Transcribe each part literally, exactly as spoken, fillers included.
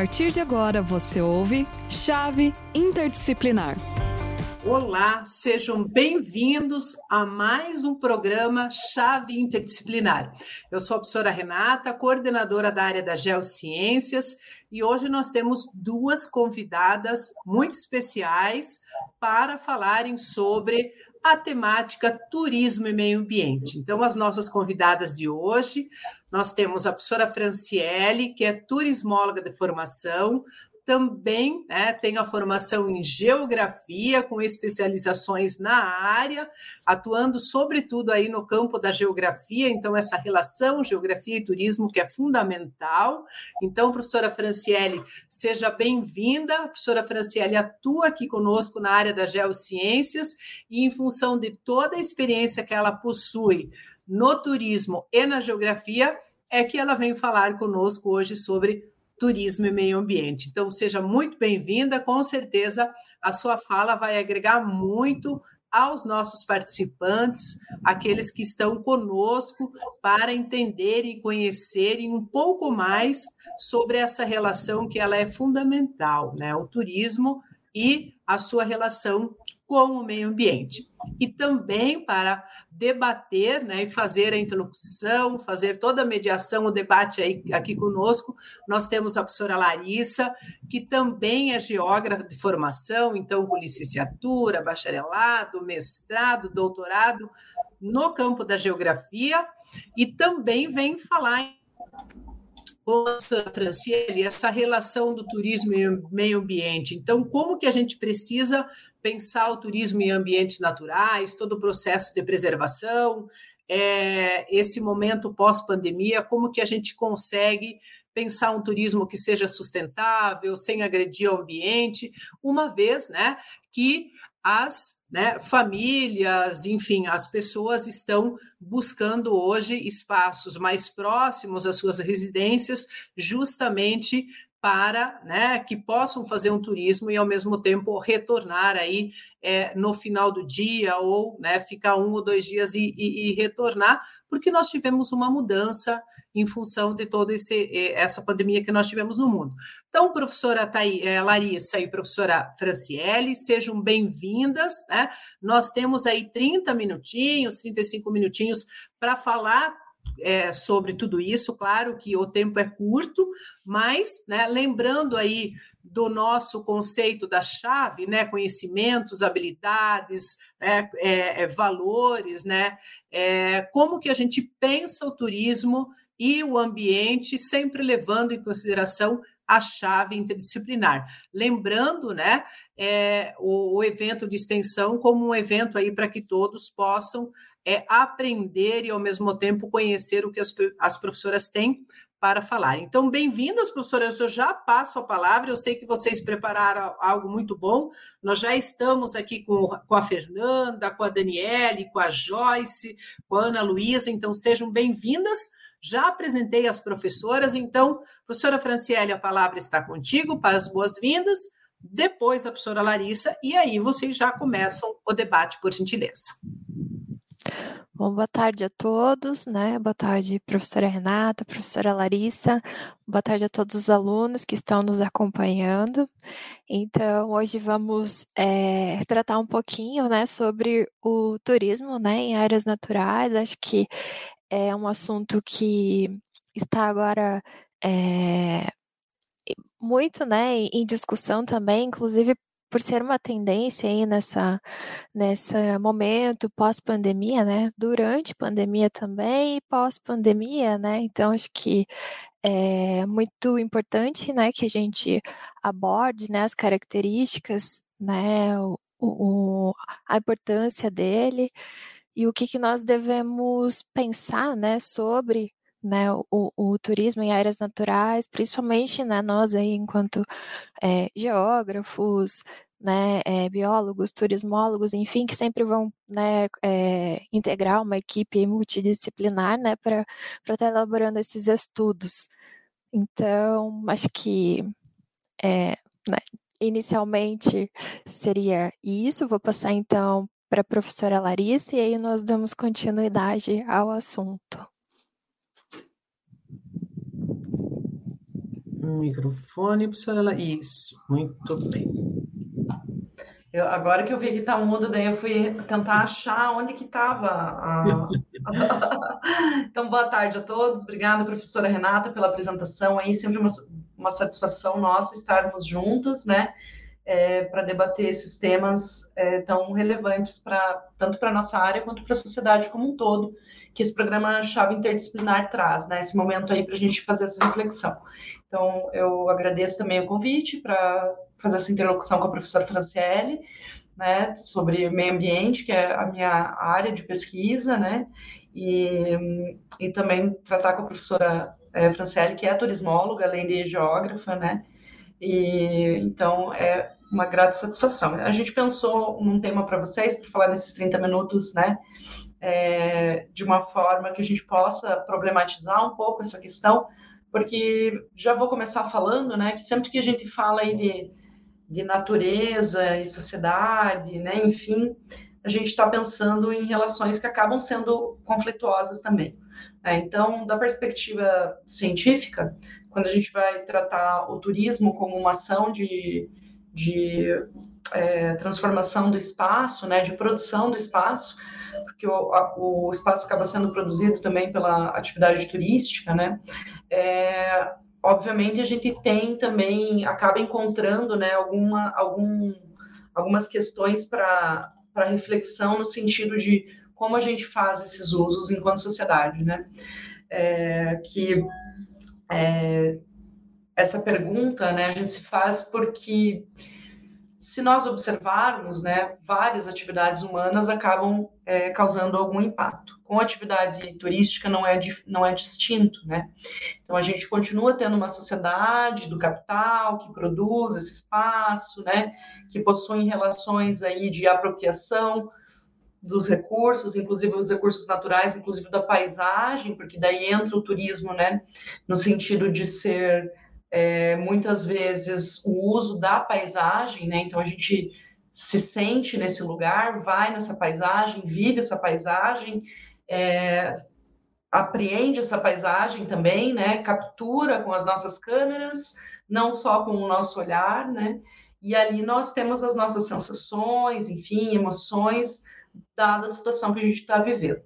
partir de agora você ouve Chave Interdisciplinar. Olá, sejam bem-vindos a mais um programa Chave Interdisciplinar. Eu sou a professora Renata, coordenadora da área das Geociências, e hoje nós temos duas convidadas muito especiais para falarem sobre a temática turismo e meio ambiente. Então, as nossas convidadas de hoje, nós temos a professora Francieli, que é turismóloga de formação, também né, tem a formação em geografia, com especializações na área, atuando sobretudo aí no campo da geografia, então essa relação geografia e turismo que é fundamental. Então, professora Francieli, seja bem-vinda. A professora Francieli atua aqui conosco na área das geociências e em função de toda a experiência que ela possui no turismo e na geografia, é que ela vem falar conosco hoje sobre turismo e meio ambiente. Então, seja muito bem-vinda, com certeza a sua fala vai agregar muito aos nossos participantes, aqueles que estão conosco, para entenderem e conhecerem um pouco mais sobre essa relação que ela é fundamental, né? O turismo e a sua relação com o meio ambiente. E também para debater, né, e fazer a interlocução, fazer toda a mediação, o debate aí, aqui conosco, nós temos a professora Larissa, que também é geógrafa de formação, então com licenciatura, bacharelado, mestrado, doutorado no campo da geografia, e também vem falar em Francieli, essa relação do turismo e meio ambiente. Então, como que a gente precisa pensar o turismo em ambientes naturais, todo o processo de preservação, é, esse momento pós-pandemia, como que a gente consegue pensar um turismo que seja sustentável, sem agredir o ambiente, uma vez né, que as Né, famílias, enfim, as pessoas estão buscando hoje espaços mais próximos às suas residências, justamente para né, que possam fazer um turismo e, ao mesmo tempo, retornar aí, é, no final do dia ou né, ficar um ou dois dias e, e, e retornar, porque nós tivemos uma mudança em função de toda essa pandemia que nós tivemos no mundo. Então, professora Thaí, é, Larissa e professora Francieli, sejam bem-vindas, né? Nós temos aí trinta minutinhos, trinta e cinco minutinhos para falar é, sobre tudo isso. Claro que o tempo é curto, mas né, lembrando aí do nosso conceito da chave, né, conhecimentos, habilidades, né, é, é, valores, né, é, como que a gente pensa o turismo e o ambiente, sempre levando em consideração a chave interdisciplinar. Lembrando né, é, o, o evento de extensão como um evento aí para que todos possam é, aprender e, ao mesmo tempo, conhecer o que as, as professoras têm para falar. Então, bem-vindas, professoras. Eu já passo a palavra. Eu sei que vocês prepararam algo muito bom. Nós já estamos aqui com, com a Fernanda, com a Daniele, com a Joyce, com a Ana Luísa. Então, sejam bem-vindas. Já apresentei as professoras, então, professora Francieli, a palavra está contigo, para as boas-vindas, depois a professora Larissa, e aí vocês já começam o debate, por gentileza. Bom, boa tarde a todos, né? Boa tarde, professora Renata, professora Larissa, boa tarde a todos os alunos que estão nos acompanhando. Então, hoje vamos é, tratar um pouquinho, né, sobre o turismo, né, em áreas naturais. Acho que é um assunto que está agora é, muito, né, em discussão também, inclusive por ser uma tendência aí nessa, nesse momento pós-pandemia, né, durante pandemia também e pós-pandemia, né, então acho que é muito importante, né, que a gente aborde, né, as características, né, o, o, a importância dele, e o que, que nós devemos pensar, né, sobre, né, o, o turismo em áreas naturais, principalmente, né, nós aí enquanto é, geógrafos, né, é, biólogos, turismólogos, enfim, que sempre vão, né, é, integrar uma equipe multidisciplinar, né, para para estar elaborando esses estudos. Então, acho que é, né, inicialmente seria isso. Vou passar então para a professora Larissa, e aí nós damos continuidade ao assunto. um microfone para a senhora lá. Isso, muito bem. Eu, agora que eu vi que está mudo, daí eu fui tentar achar onde que estava. A... Então, boa tarde a todos. Obrigada, professora Renata, pela apresentação. Aí sempre uma, uma satisfação nossa estarmos juntas, né? É, para debater esses temas é, tão relevantes para tanto para a nossa área quanto para a sociedade como um todo, que esse programa Chave Interdisciplinar traz, né, esse momento aí para a gente fazer essa reflexão. Então, eu agradeço também o convite para fazer essa interlocução com a professora Francieli, né, sobre meio ambiente, que é a minha área de pesquisa, né, e, e também tratar com a professora é, Francieli, que é turismóloga, além de geógrafa, né, e então é uma grata satisfação. A gente pensou num tema para vocês, para falar nesses trinta minutos, né, é, de uma forma que a gente possa problematizar um pouco essa questão, porque já vou começar falando, né, que sempre que a gente fala aí de, de natureza e sociedade, né, enfim, a gente está pensando em relações que acabam sendo conflituosas também. É, então, da perspectiva científica, quando a gente vai tratar o turismo como uma ação de, de é, transformação do espaço, né, de produção do espaço, porque o, a, o espaço acaba sendo produzido também pela atividade turística, né, é, obviamente a gente tem também, acaba encontrando, né, alguma, algum, algumas questões para para reflexão no sentido de como a gente faz esses usos enquanto sociedade, né? É, que é, essa pergunta, né, a gente se faz porque se nós observarmos, né, várias atividades humanas acabam é, causando algum impacto. Com a atividade turística não é, não é distinto, né? Então a gente continua tendo uma sociedade do capital que produz esse espaço, né, que possui relações aí de apropriação dos recursos, inclusive os recursos naturais, inclusive da paisagem, porque daí entra o turismo, né, no sentido de ser É, muitas vezes o uso da paisagem, né? Então a gente se sente nesse lugar, vai nessa paisagem, vive essa paisagem, é, apreende essa paisagem também, né? Captura com as nossas câmeras, não só com o nosso olhar, né? E ali nós temos as nossas sensações, enfim, emoções, dada a situação que a gente está vivendo.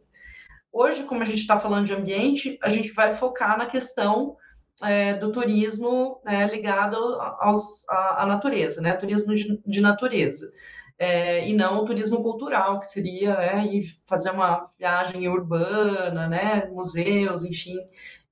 Hoje, como a gente está falando de ambiente, a gente vai focar na questão É, do turismo é, ligado aos, à, à natureza, né? Turismo de, de natureza, é, e não o turismo cultural, que seria, né, ir fazer uma viagem urbana, né? Museus, enfim,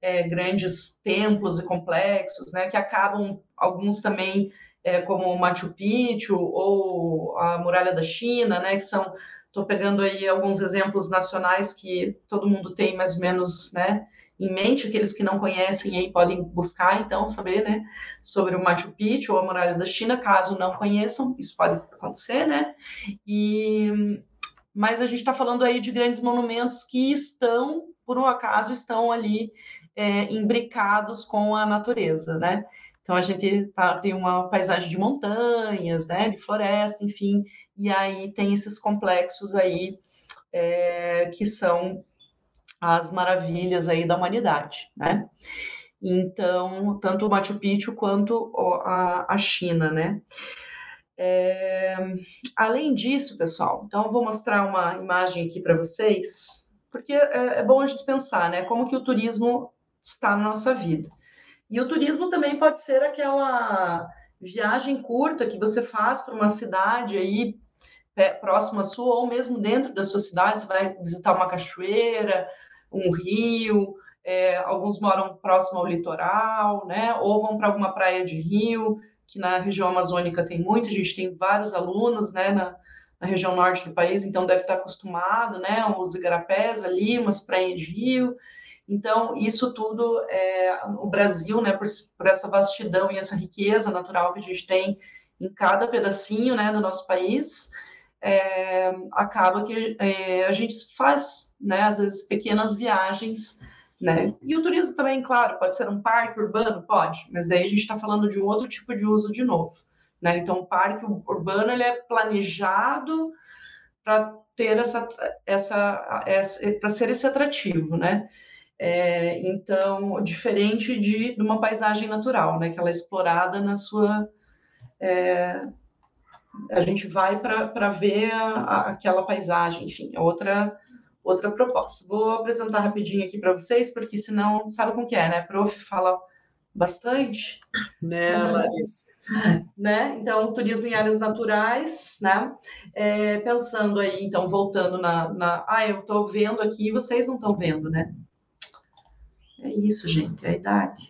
é, grandes templos e complexos, né? Que acabam, alguns também, é, como o Machu Picchu ou a Muralha da China, né? Que são, estou pegando aí alguns exemplos nacionais que todo mundo tem mais ou menos, né, em mente. Aqueles que não conhecem aí podem buscar, então, saber, né, sobre o Machu Picchu ou a Muralha da China, caso não conheçam, isso pode acontecer, né, e, mas a gente está falando aí de grandes monumentos que estão, por um acaso, estão ali é, imbricados com a natureza, né, então a gente tá, tem uma paisagem de montanhas, né, de floresta, enfim, e aí tem esses complexos aí é, que são as maravilhas aí da humanidade, né? Então, tanto o Machu Picchu quanto a China, né? É... Além disso, pessoal, então eu vou mostrar uma imagem aqui para vocês, porque é bom a gente pensar, né? Como que o turismo está na nossa vida. E o turismo também pode ser aquela viagem curta que você faz para uma cidade aí próxima à sua, ou mesmo dentro da sua cidade, você vai visitar uma cachoeira, um rio, é, alguns moram próximo ao litoral, né? Ou vão para alguma praia de rio, que na região amazônica tem muito, a gente tem vários alunos, né, na, na região norte do país, então deve estar acostumado, né, os igarapés ali, umas praias de rio. Então, isso tudo, é, o Brasil, né, por, por essa vastidão e essa riqueza natural que a gente tem em cada pedacinho, né, do nosso país, É, acaba que é, a gente faz, né, às vezes, pequenas viagens, né? E o turismo também, claro, pode ser um parque urbano, pode, mas daí a gente está falando de um outro tipo de uso de novo, né? Então, o parque urbano, ele é planejado para ter essa, essa, essa para ser esse atrativo, né? É, então, diferente de, de uma paisagem natural, né, que ela é explorada na sua... É, a gente vai para ver a, a, aquela paisagem, enfim, é outra, outra proposta. Vou apresentar rapidinho aqui para vocês, porque senão, sabe como que é, né? A prof fala bastante. Né, Larissa? Né? Então, turismo em áreas naturais, né? É, pensando aí, então, voltando na, na... Ah, eu estou vendo aqui e vocês não estão vendo, né? É isso, gente, é a idade.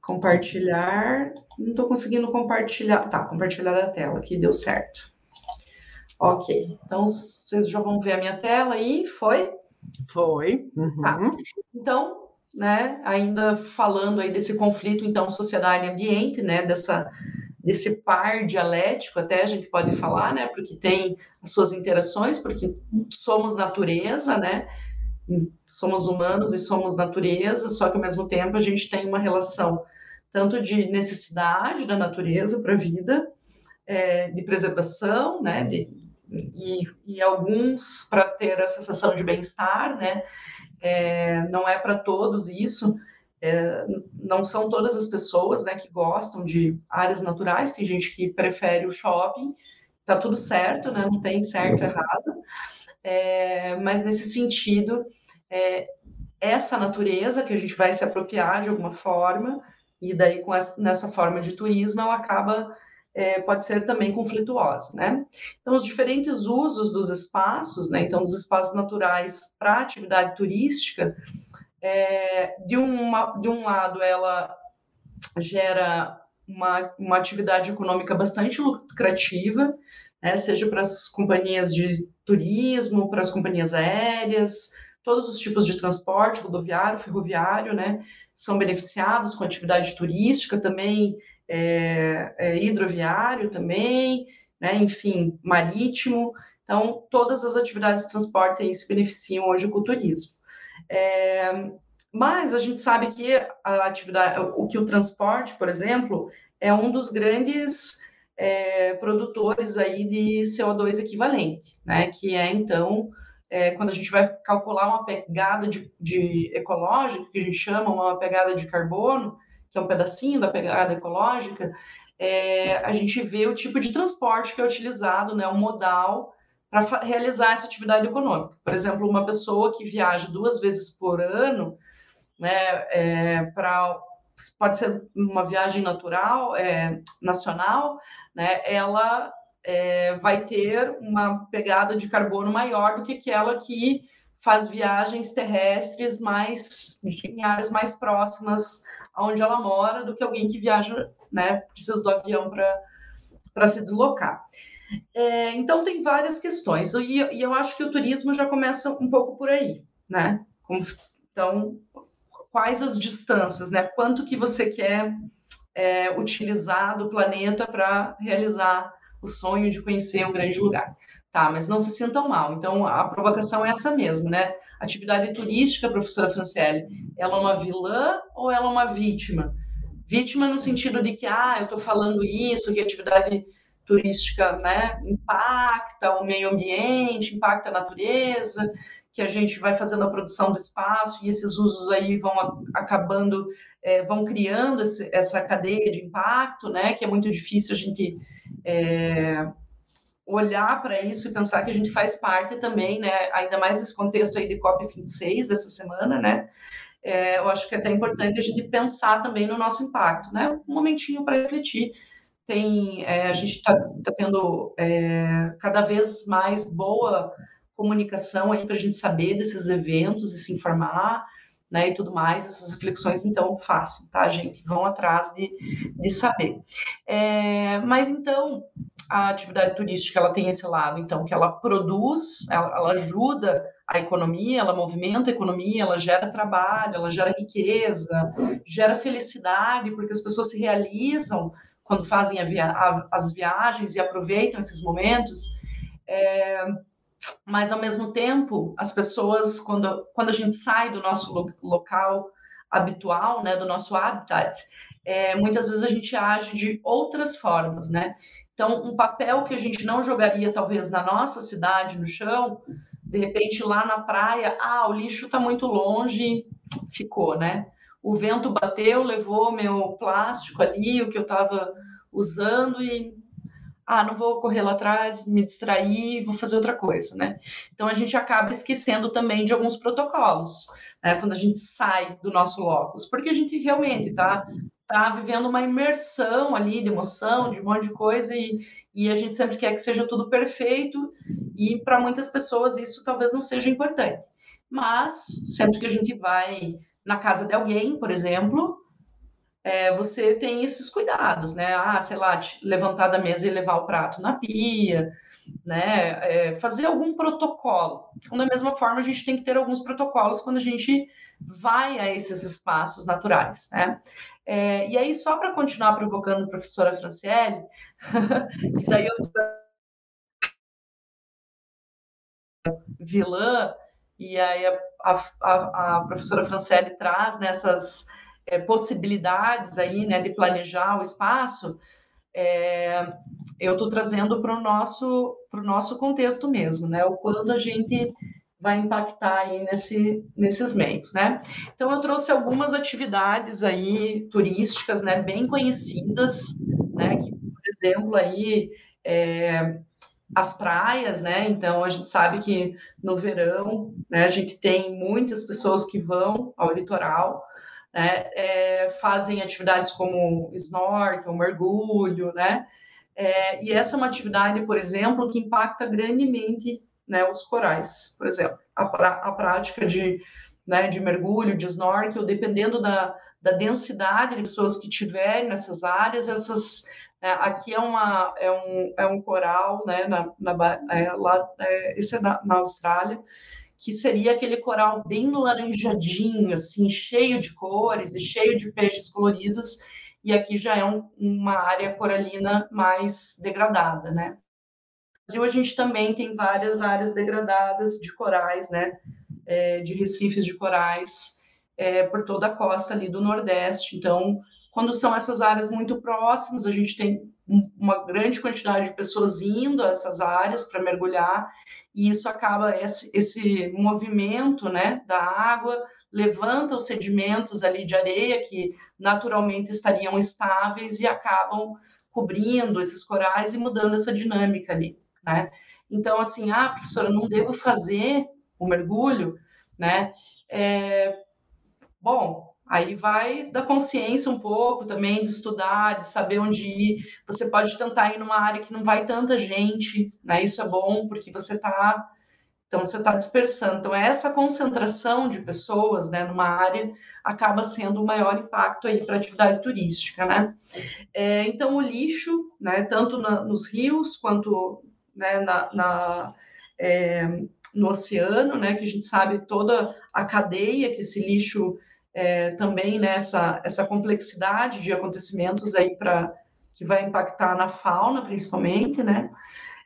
Compartilhar... Não estou conseguindo compartilhar... Tá, compartilhar a tela aqui, deu certo. Ok, então vocês já vão ver a minha tela aí, foi? Foi. Uhum. Tá. Então... Né? Ainda falando aí desse conflito, então, sociedade e ambiente, né? Dessa, desse par dialético, até a gente pode falar, né? Porque tem as suas interações, porque somos natureza, né? Somos humanos e somos natureza, só que ao mesmo tempo a gente tem uma relação tanto de necessidade da natureza para a vida, é, de preservação, né? De, e, e alguns para ter a sensação de bem-estar, né? É, não é para todos isso, é, não são todas as pessoas, né, que gostam de áreas naturais, tem gente que prefere o shopping, tá tudo certo, né, não tem certo e errado, é, mas nesse sentido, é, essa natureza que a gente vai se apropriar de alguma forma, e daí com essa, nessa forma de turismo, ela acaba, é, pode ser também conflituosa, né? Então, os diferentes usos dos espaços, né, então, dos espaços naturais para atividade turística, é, de, uma, de um lado, ela gera uma, uma atividade econômica bastante lucrativa, né, seja para as companhias de turismo, para as companhias aéreas, todos os tipos de transporte, rodoviário, ferroviário, né, são beneficiados com atividade turística também, É, é, hidroviário também, né? Enfim, marítimo. Então, todas as atividades de transporte aí se beneficiam hoje com o turismo. É, mas a gente sabe que a atividade, o que o transporte, por exemplo, é um dos grandes é, produtores aí de C O dois equivalente, né? Que é, então, é, quando a gente vai calcular uma pegada de, de ecológica, que a gente chama uma pegada de carbono, que é um pedacinho da pegada ecológica, é, a gente vê o tipo de transporte que é utilizado, né, o modal, para realizar essa atividade econômica. Por exemplo, uma pessoa que viaja duas vezes por ano, né, é, pra, pode ser uma viagem natural, é, nacional, né, ela é, vai ter uma pegada de carbono maior do que aquela que faz viagens terrestres mais, em áreas mais próximas onde ela mora, do que alguém que viaja, né, precisa do avião para se deslocar. É, então, tem várias questões, e, e eu acho que o turismo já começa um pouco por aí, né? Como, então, quais as distâncias, né? Quanto que você quer é, utilizar do planeta para realizar o sonho de conhecer um grande lugar? Tá, mas não se sintam mal. Então, a provocação é essa mesmo, né? Atividade turística, professora Francieli, ela é uma vilã ou ela é uma vítima? Vítima no sentido de que, ah, eu estou falando isso, que a atividade turística, né, impacta o meio ambiente, impacta a natureza, que a gente vai fazendo a produção do espaço e esses usos aí vão acabando, é, vão criando esse, essa cadeia de impacto, né? Que é muito difícil a gente... É, olhar para isso e pensar que a gente faz parte também, né, ainda mais nesse contexto aí de COP vinte e seis dessa semana, né, é, eu acho que é até importante a gente pensar também no nosso impacto, né, um momentinho para refletir, tem, é, a gente está tá tendo é, cada vez mais boa comunicação aí para a gente saber desses eventos e se informar, né, e tudo mais, essas reflexões, então, façam, tá, gente, vão atrás de, de saber. É, mas, então, a atividade turística, ela tem esse lado, então, que ela produz, ela, ela ajuda a economia, ela movimenta a economia, ela gera trabalho, ela gera riqueza, gera felicidade, porque as pessoas se realizam quando fazem a via- a, as viagens e aproveitam esses momentos, é, mas, ao mesmo tempo, as pessoas, quando, quando a gente sai do nosso lo- local habitual, né, do nosso habitat, é, muitas vezes a gente age de outras formas, né? Então, um papel que a gente não jogaria, talvez, na nossa cidade, no chão, de repente lá na praia, ah, o lixo está muito longe, ficou, né? O vento bateu, levou meu plástico ali, o que eu estava usando e, ah, não vou correr lá atrás, me distrair, vou fazer outra coisa, né? Então, a gente acaba esquecendo também de alguns protocolos, né? Quando a gente sai do nosso locus, porque a gente realmente tá, tá vivendo uma imersão ali de emoção, de um monte de coisa e, e a gente sempre quer que seja tudo perfeito e para muitas pessoas isso talvez não seja importante. Mas, sempre que a gente vai na casa de alguém, por exemplo, é, você tem esses cuidados, né? Ah, sei lá, levantar da mesa e levar o prato na pia, né? É, fazer algum protocolo. Então, da mesma forma, a gente tem que ter alguns protocolos quando a gente vai a esses espaços naturais, né? É, e aí, só para continuar provocando a professora Francieli, daí eu... vilã, e aí a, a, a professora Francieli traz nessas é, possibilidades aí, né, de planejar o espaço, é, eu estou trazendo para o nosso, pro nosso contexto mesmo, né, o quanto a gente vai impactar aí nesse, nesses meios, né. Então, eu trouxe algumas atividades aí turísticas, né, bem conhecidas, né, que, por exemplo, aí... É, as praias, né? Então, a gente sabe que no verão, né, a gente tem muitas pessoas que vão ao litoral, né, é, fazem atividades como snorkel, mergulho, né? É, e essa é uma atividade, por exemplo, que impacta grandemente, né, os corais, por exemplo. A, a prática de, né, de mergulho, de snorkel, dependendo da, da densidade de pessoas que tiverem nessas áreas, essas... É, aqui é, uma, é, um, é um coral, né, na, na, é, lá, é, esse é na, na Austrália, que seria aquele coral bem laranjadinho, assim, cheio de cores e cheio de peixes coloridos, e aqui já é um, uma área coralina mais degradada, né? No Brasil, a gente também tem várias áreas degradadas de corais, né, é, de recifes de corais, é, por toda a costa ali do Nordeste, então... Quando são essas áreas muito próximas, a gente tem uma grande quantidade de pessoas indo a essas áreas para mergulhar, e isso acaba, esse, esse movimento, né, da água, levanta os sedimentos ali de areia que naturalmente estariam estáveis e acabam cobrindo esses corais e mudando essa dinâmica ali, né? Então, assim, ah, professora, não devo fazer o mergulho, né? É, bom... Aí vai da consciência um pouco também, de estudar, de saber onde ir. Você pode tentar ir numa área que não vai tanta gente, né? Isso é bom, porque você está então você tá dispersando. Então, essa concentração de pessoas, né, numa área acaba sendo o maior impacto para a atividade turística, né? É, então, o lixo, né, tanto na, nos rios quanto, né, na... na é, no oceano, né, que a gente sabe toda a cadeia que esse lixo... É, também, né, essa, essa complexidade de acontecimentos aí pra, que vai impactar na fauna, principalmente, né?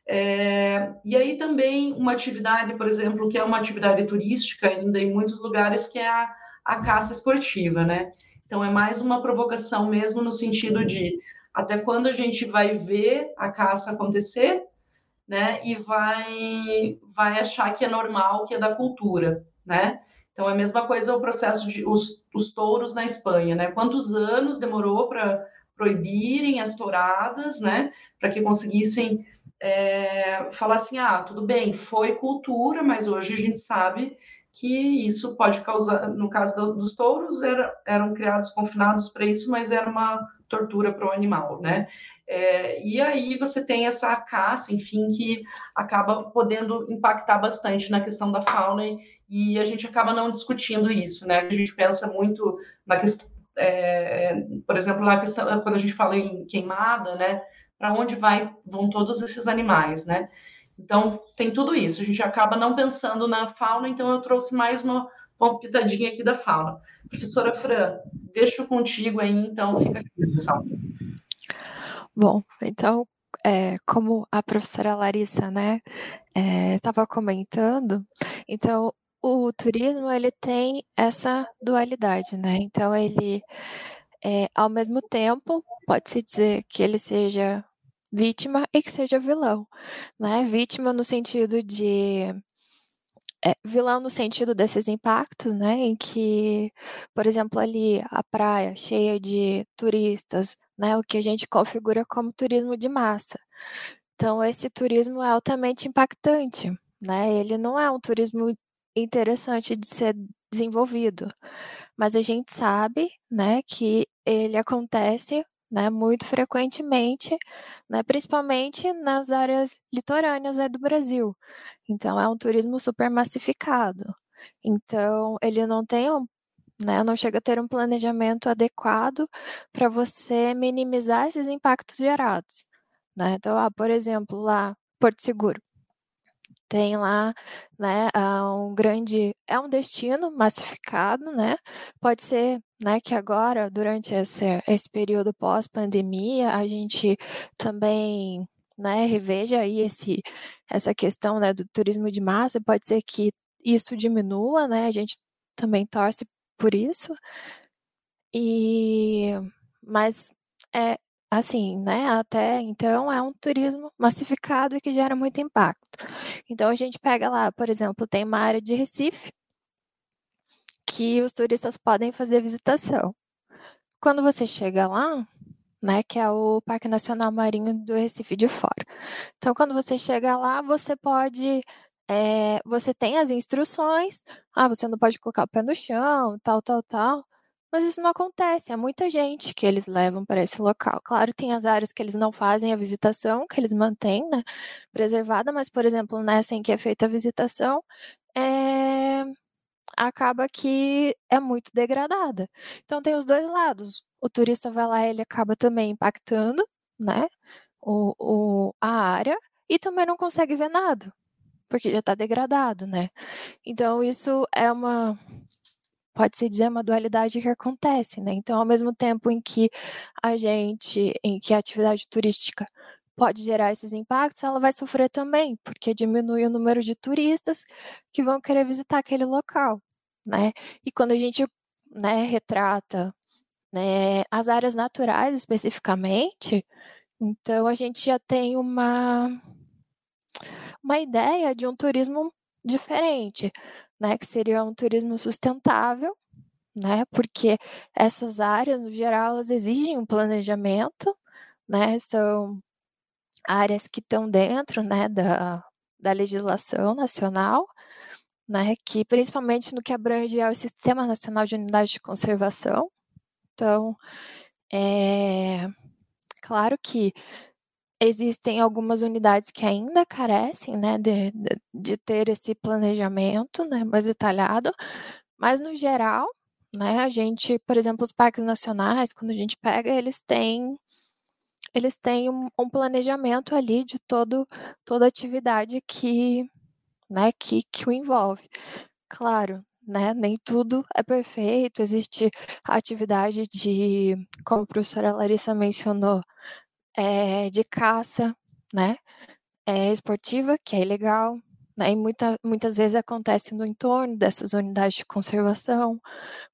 É, e aí também uma atividade, por exemplo, que é uma atividade turística ainda em muitos lugares, que é a, a caça esportiva, né? Então, é mais uma provocação mesmo no sentido de até quando a gente vai ver a caça acontecer, né? E vai, vai achar que é normal, que é da cultura, né? Então, a mesma coisa o processo de os, os touros na Espanha, né? Quantos anos demorou para proibirem as touradas, né? Para que conseguissem é, falar assim, ah, tudo bem, foi cultura, mas hoje a gente sabe que isso pode causar, no caso do, dos touros, era, eram criados confinados para isso, mas era uma tortura para o animal, né? É, e aí você tem essa caça, enfim, que acaba podendo impactar bastante na questão da fauna e, e a gente acaba não discutindo isso, né? A gente pensa muito na questão, é, por exemplo, na questão, quando a gente fala em queimada, né? Para onde vai, vão todos esses animais, né? Então, tem tudo isso. A gente acaba não pensando na fauna, então eu trouxe mais uma pitadinha aqui da fauna. Professora Fran, deixo contigo aí, então fica aqui a lição. Bom, então, é, como a professora Larissa, né, estava é, comentando, então o turismo, ele tem essa dualidade, né, então ele, é, ao mesmo tempo, pode-se dizer que ele seja vítima e que seja vilão, né, vítima no sentido de É, vilão no sentido desses impactos, né, em que, por exemplo, ali a praia cheia de turistas, né, o que a gente configura como turismo de massa. Então, esse turismo é altamente impactante, né, ele não é um turismo interessante de ser desenvolvido, mas a gente sabe, né, que ele acontece, né, muito frequentemente, né, principalmente nas áreas litorâneas, né, do Brasil. Então, é um turismo super massificado. Então, ele não tem um, né, não chega a ter um planejamento adequado para você minimizar esses impactos gerados, né? Então, ah, por exemplo, lá Porto Seguro tem lá, né, um grande, é um destino massificado, né? Pode ser, né, que agora, durante esse, esse período pós-pandemia, a gente também, né, reveja aí esse, essa questão, né, do turismo de massa, pode ser que isso diminua, né, a gente também torce por isso, e, mas é assim, né, até então é um turismo massificado e que gera muito impacto. Então a gente pega lá, por exemplo, tem uma área de Recife, que os turistas podem fazer visitação. Quando você chega lá, né, que é o Parque Nacional Marinho do Recife de Fora. Então, quando você chega lá, você pode, é, você tem as instruções, ah, você não pode colocar o pé no chão, tal, tal, tal, mas isso não acontece, é muita gente que eles levam para esse local. Claro, tem as áreas que eles não fazem a visitação, que eles mantêm, né, preservada, mas, por exemplo, nessa em que é feita a visitação, é... acaba que é muito degradada. Então, tem os dois lados. O turista vai lá, ele acaba também impactando, né, o, o, a área, e também não consegue ver nada, porque já está degradado, né. Então, isso é uma, pode-se dizer, uma dualidade que acontece, né. Então, ao mesmo tempo em que a gente, em que a atividade turística pode gerar esses impactos, ela vai sofrer também, porque diminui o número de turistas que vão querer visitar aquele local, né? E quando a gente, né, retrata, né, as áreas naturais especificamente, então a gente já tem uma, uma ideia de um turismo diferente, né, que seria um turismo sustentável, né, porque essas áreas, no geral, elas exigem um planejamento, né, são áreas que estão dentro, né, da, da legislação nacional, né, que principalmente no que abrange ao Sistema Nacional de Unidade de Conservação. Então, é claro que existem algumas unidades que ainda carecem, né, de, de, de ter esse planejamento, né, mais detalhado, mas no geral, né, a gente, por exemplo, os parques nacionais, quando a gente pega, eles têm eles têm um, um planejamento ali de todo, toda atividade que, né, que, que o envolve. Claro, né, nem tudo é perfeito, existe a atividade de, como a professora Larissa mencionou, é, de caça, né, é, esportiva, que é ilegal, né, e muita, muitas vezes acontece no entorno dessas unidades de conservação,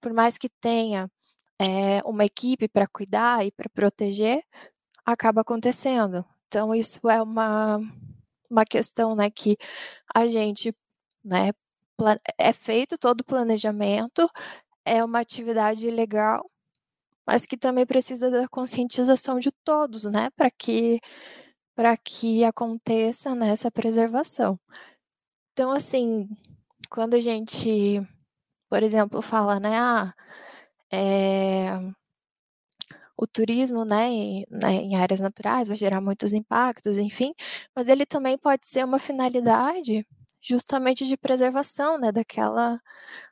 por mais que tenha é, uma equipe para cuidar e para proteger, acaba acontecendo. Então, isso é uma, uma questão, né, que a gente, né, é feito todo o planejamento, é uma atividade legal, mas que também precisa da conscientização de todos, né, para que, para que aconteça, né, essa preservação. Então, assim, quando a gente, por exemplo, fala, né, ah, é... o turismo, né, em, né, em áreas naturais vai gerar muitos impactos, enfim, mas ele também pode ser uma finalidade justamente de preservação, né, daquela,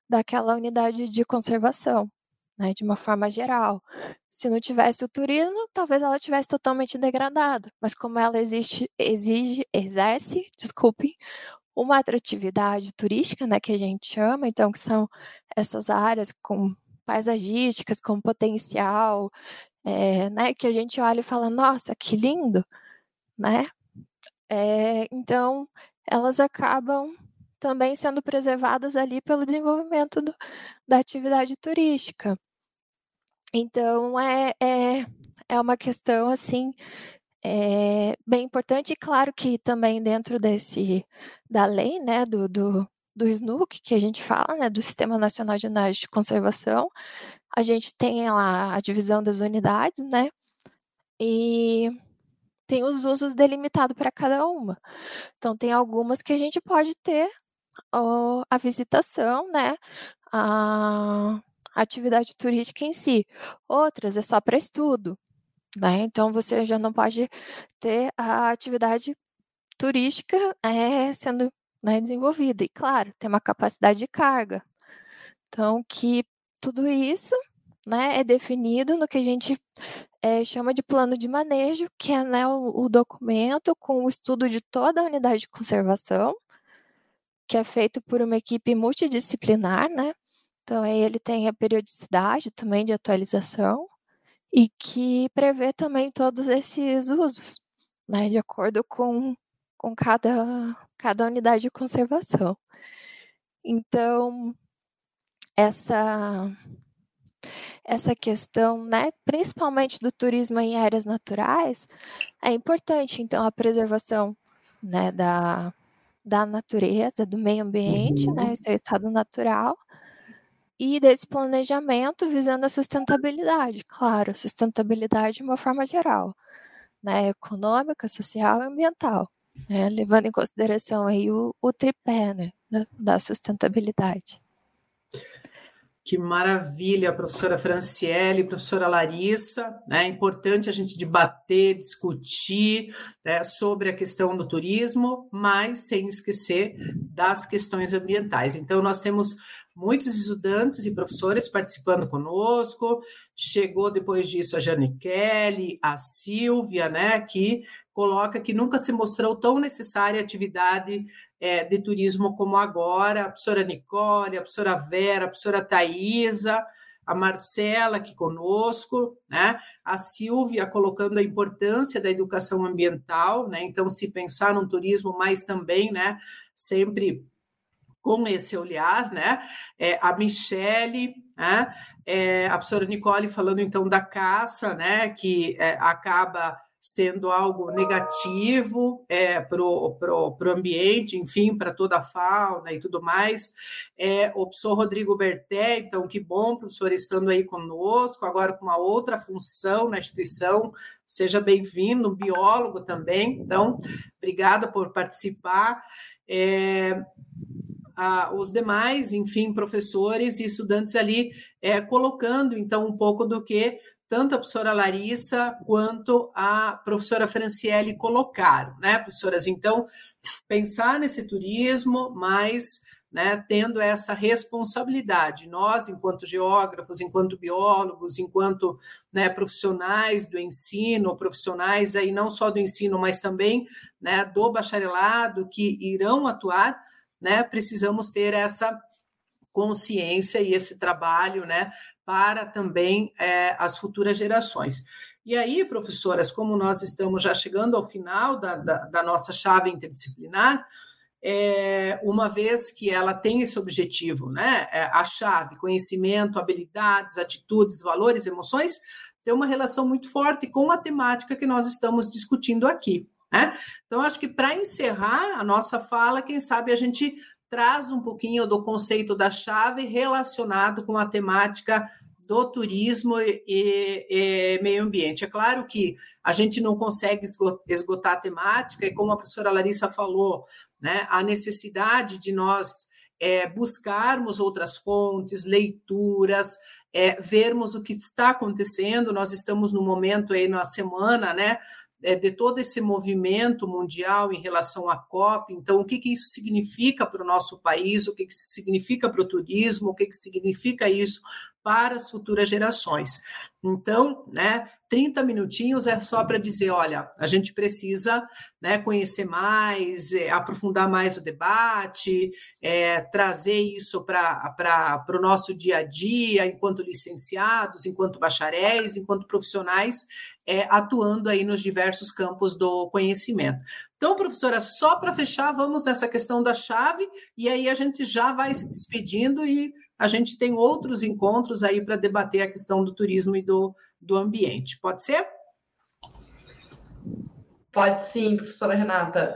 daquela unidade de conservação, né, de uma forma geral. Se não tivesse o turismo, talvez ela tivesse totalmente degradada, mas como ela existe, exige, exerce, desculpem, uma atratividade turística, né, que a gente chama, então que são essas áreas com paisagísticas, com potencial, É, né, que a gente olha e fala, nossa, que lindo, né? É, então, elas acabam também sendo preservadas ali pelo desenvolvimento do, da atividade turística. Então, é, é, é uma questão, assim, é, bem importante, e claro que também dentro desse, da lei, né, do, do, do S N U C, que a gente fala, né, do Sistema Nacional de Unidades de Conservação. A gente tem lá a divisão das unidades, né, e tem os usos delimitados para cada uma. Então, tem algumas que a gente pode ter ó, a visitação, né, a atividade turística em si. Outras é só para estudo, né, então você já não pode ter a atividade turística é, sendo né, desenvolvida. E, claro, tem uma capacidade de carga. Então, que tudo isso né, é definido no que a gente é, chama de plano de manejo, que é né, o, o documento com o estudo de toda a unidade de conservação, que é feito por uma equipe multidisciplinar, né? Então, aí ele tem a periodicidade também de atualização e que prevê também todos esses usos, né, de acordo com, com cada, cada unidade de conservação. Então, essa, essa questão, né, principalmente do turismo em áreas naturais, é importante, então, a preservação né, da, da natureza, do meio ambiente, né, seu estado natural, e desse planejamento visando a sustentabilidade, claro, sustentabilidade de uma forma geral, né, econômica, social e ambiental, né, levando em consideração aí o, o tripé né, da, da sustentabilidade. Que maravilha, professora Francieli, professora Larissa, né? É importante a gente debater, discutir né, sobre a questão do turismo, mas sem esquecer das questões ambientais. Então, nós temos muitos estudantes e professores participando conosco, chegou depois disso a Janikele, a Silvia, né, que coloca que nunca se mostrou tão necessária a atividade É, de turismo como agora, a professora Nicole, a professora Vera, a professora Thaisa, a Marcela aqui conosco, né? A Silvia colocando a importância da educação ambiental, né? Então, se pensar num turismo, mas também, né? Sempre com esse olhar, né? É, a Michele, né? É, a professora Nicole falando, então, da caça, né? Que é, acaba sendo algo negativo é, para o ambiente, enfim, para toda a fauna e tudo mais. É, o professor Rodrigo Berté, então, que bom, professor, estando aí conosco, agora com uma outra função na instituição, seja bem-vindo, um biólogo também, então, obrigada por participar. É, a, os demais, enfim, professores e estudantes ali, é, colocando, então, um pouco do que tanto a professora Larissa quanto a professora Francieli colocaram, né, professoras? Então, pensar nesse turismo, mas né, tendo essa responsabilidade. Nós, enquanto geógrafos, enquanto biólogos, enquanto né, profissionais do ensino, profissionais aí não só do ensino, mas também né, do bacharelado que irão atuar, né, precisamos ter essa consciência e esse trabalho, né, para também é, as futuras gerações. E aí, professoras, como nós estamos já chegando ao final da, da, da nossa chave interdisciplinar, é, uma vez que ela tem esse objetivo, né, é, a chave, conhecimento, habilidades, atitudes, valores, emoções, tem uma relação muito forte com a temática que nós estamos discutindo aqui, né? Então, acho que para encerrar a nossa fala, quem sabe a gente traz um pouquinho do conceito da chave relacionado com a temática do turismo e, e meio ambiente. É claro que a gente não consegue esgotar a temática, e como a professora Larissa falou, né, a necessidade de nós é, buscarmos outras fontes, leituras, é, vermos o que está acontecendo. Nós estamos no momento aí, na semana, né, de todo esse movimento mundial em relação à COP, então o que, que isso significa para o nosso país, o que, que significa para o turismo, o que, que significa isso para as futuras gerações. Então, né, trinta minutinhos é só para dizer, olha, a gente precisa né, conhecer mais, é, aprofundar mais o debate, é, trazer isso para o nosso dia a dia, enquanto licenciados, enquanto bacharéis, enquanto profissionais, é, atuando aí nos diversos campos do conhecimento. Então, professora, só para fechar, vamos nessa questão da chave, e aí a gente já vai se despedindo e a gente tem outros encontros aí para debater a questão do turismo e do, do ambiente. Pode ser? Pode sim, professora Renata.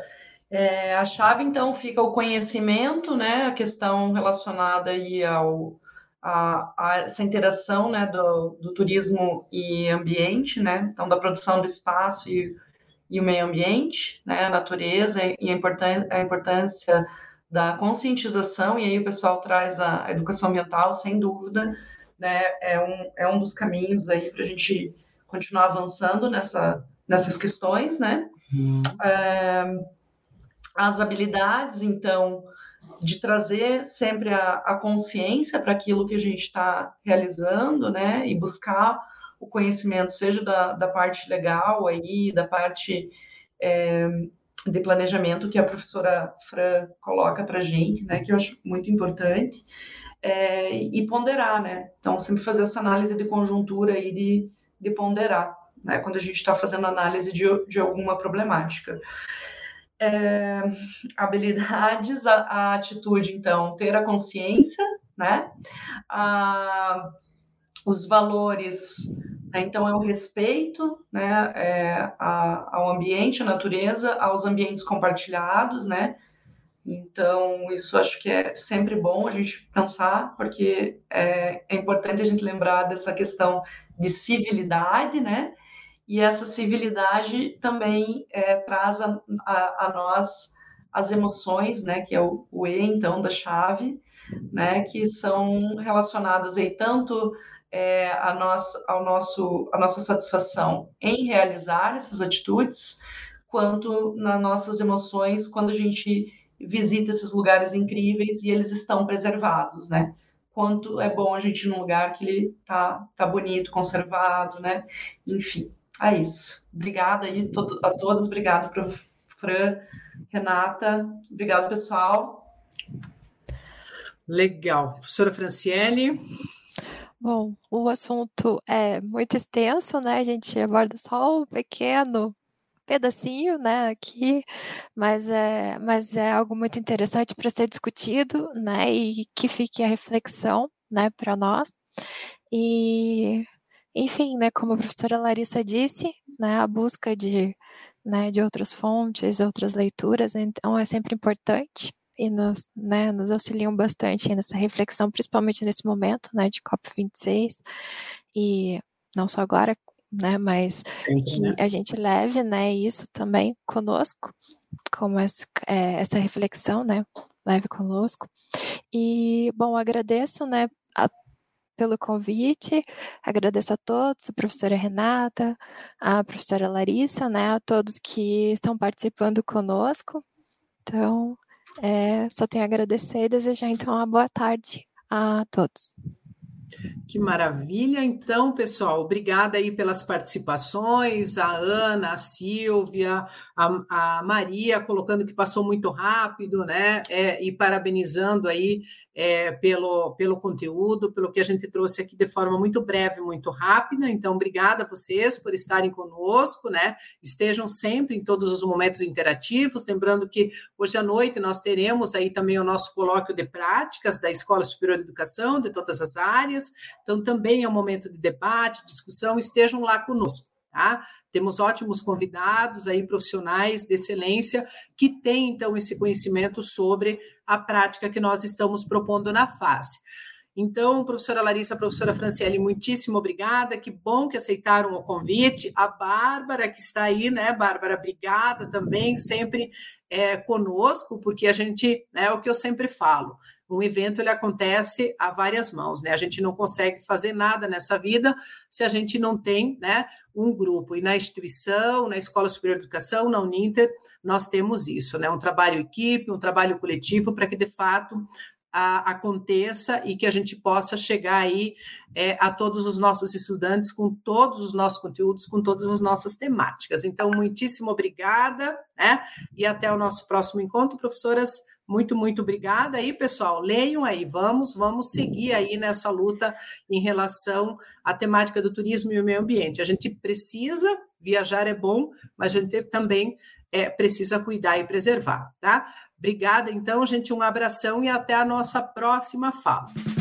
É, a chave, então, fica o conhecimento, né, a questão relacionada aí ao, a, a essa interação, né, do, do turismo e ambiente, né, então da produção do espaço e, e o meio ambiente, né, a natureza e a, importância, a importância da conscientização, e aí o pessoal traz a, a educação ambiental, sem dúvida, né, é um, é um dos caminhos aí para a gente continuar avançando nessa, nessas questões, né. Hum. É, as habilidades, então, de trazer sempre a, a consciência para aquilo que a gente está realizando, né, e buscar o conhecimento, seja da, da parte legal aí, da parte é, de planejamento que a professora Fran coloca para a gente, né, que eu acho muito importante, é, e ponderar, né, então sempre fazer essa análise de conjuntura aí, de, de ponderar, né, quando a gente está fazendo análise de, de alguma problemática. É, habilidades, a, a atitude, então, ter a consciência, né, a, os valores, né? Então é o respeito, né, é, a, ao ambiente, à natureza, aos ambientes compartilhados, né, então isso acho que é sempre bom a gente pensar, porque é, é importante a gente lembrar dessa questão de civilidade, né. E essa civilidade também é, traz a, a, a nós as emoções, né, que é o, o E, então, da chave, né, que são relacionadas aí tanto é, a, nosso, ao nosso, a nossa satisfação em realizar essas atitudes, quanto nas nossas emoções quando a gente visita esses lugares incríveis e eles estão preservados, né? Quanto é bom a gente ir num lugar que ele tá, tá bonito, conservado, né? Enfim. É isso. Obrigada aí a todos. Obrigada para Fran, Renata. Obrigado, pessoal. Legal. Professora Francieli. Bom, o assunto é muito extenso, né? A gente aborda só um pequeno pedacinho, né, aqui, mas é, mas é algo muito interessante para ser discutido, né? E que fique a reflexão, né, para nós. E... Enfim, né, como a professora Larissa disse, né, a busca de, né, de outras fontes, outras leituras, então é sempre importante e nos, né, nos auxiliam bastante nessa reflexão, principalmente nesse momento, né, de COP vinte e seis, e não só agora, né, mas sempre, que né? a gente leve, né, isso também conosco, como essa, é, essa reflexão, né, leve conosco. E, bom, agradeço, né, a pelo convite, agradeço a todos, a professora Renata, a professora Larissa, né, a todos que estão participando conosco. Então, é, só tenho a agradecer e desejar, então, uma boa tarde a todos. Que maravilha, então, pessoal, obrigada aí pelas participações, a Ana, a Silvia, a, a Maria, colocando que passou muito rápido, né, é, e parabenizando aí é, pelo, pelo conteúdo, pelo que a gente trouxe aqui de forma muito breve, muito rápida, então, obrigada a vocês por estarem conosco, né, estejam sempre em todos os momentos interativos, lembrando que hoje à noite nós teremos aí também o nosso colóquio de práticas da Escola Superior de Educação, de todas as áreas. Então, também é um momento de debate, discussão, estejam lá conosco, tá? Temos ótimos convidados aí, profissionais de excelência, que têm, então, esse conhecimento sobre a prática que nós estamos propondo na FACE. Então, professora Larissa, professora Francieli, muitíssimo obrigada, que bom que aceitaram o convite. A Bárbara, que está aí, né, Bárbara, obrigada também, sempre é, conosco, porque a gente, né, é o que eu sempre falo, um evento ele acontece a várias mãos, né? A gente não consegue fazer nada nessa vida se a gente não tem, né, um grupo. E na instituição, na Escola Superior de Educação, na UNINTER, nós temos isso, né? Um trabalho equipe, um trabalho coletivo para que, de fato, a, aconteça e que a gente possa chegar aí é, a todos os nossos estudantes com todos os nossos conteúdos, com todas as nossas temáticas. Então, muitíssimo obrigada, né? E até o nosso próximo encontro, professoras. Muito, muito obrigada aí, pessoal. Leiam aí, vamos, vamos seguir aí nessa luta em relação à temática do turismo e o meio ambiente. A gente precisa, viajar é bom, mas a gente também é, precisa cuidar e preservar, tá? Obrigada, então, gente, um abração e até a nossa próxima fala.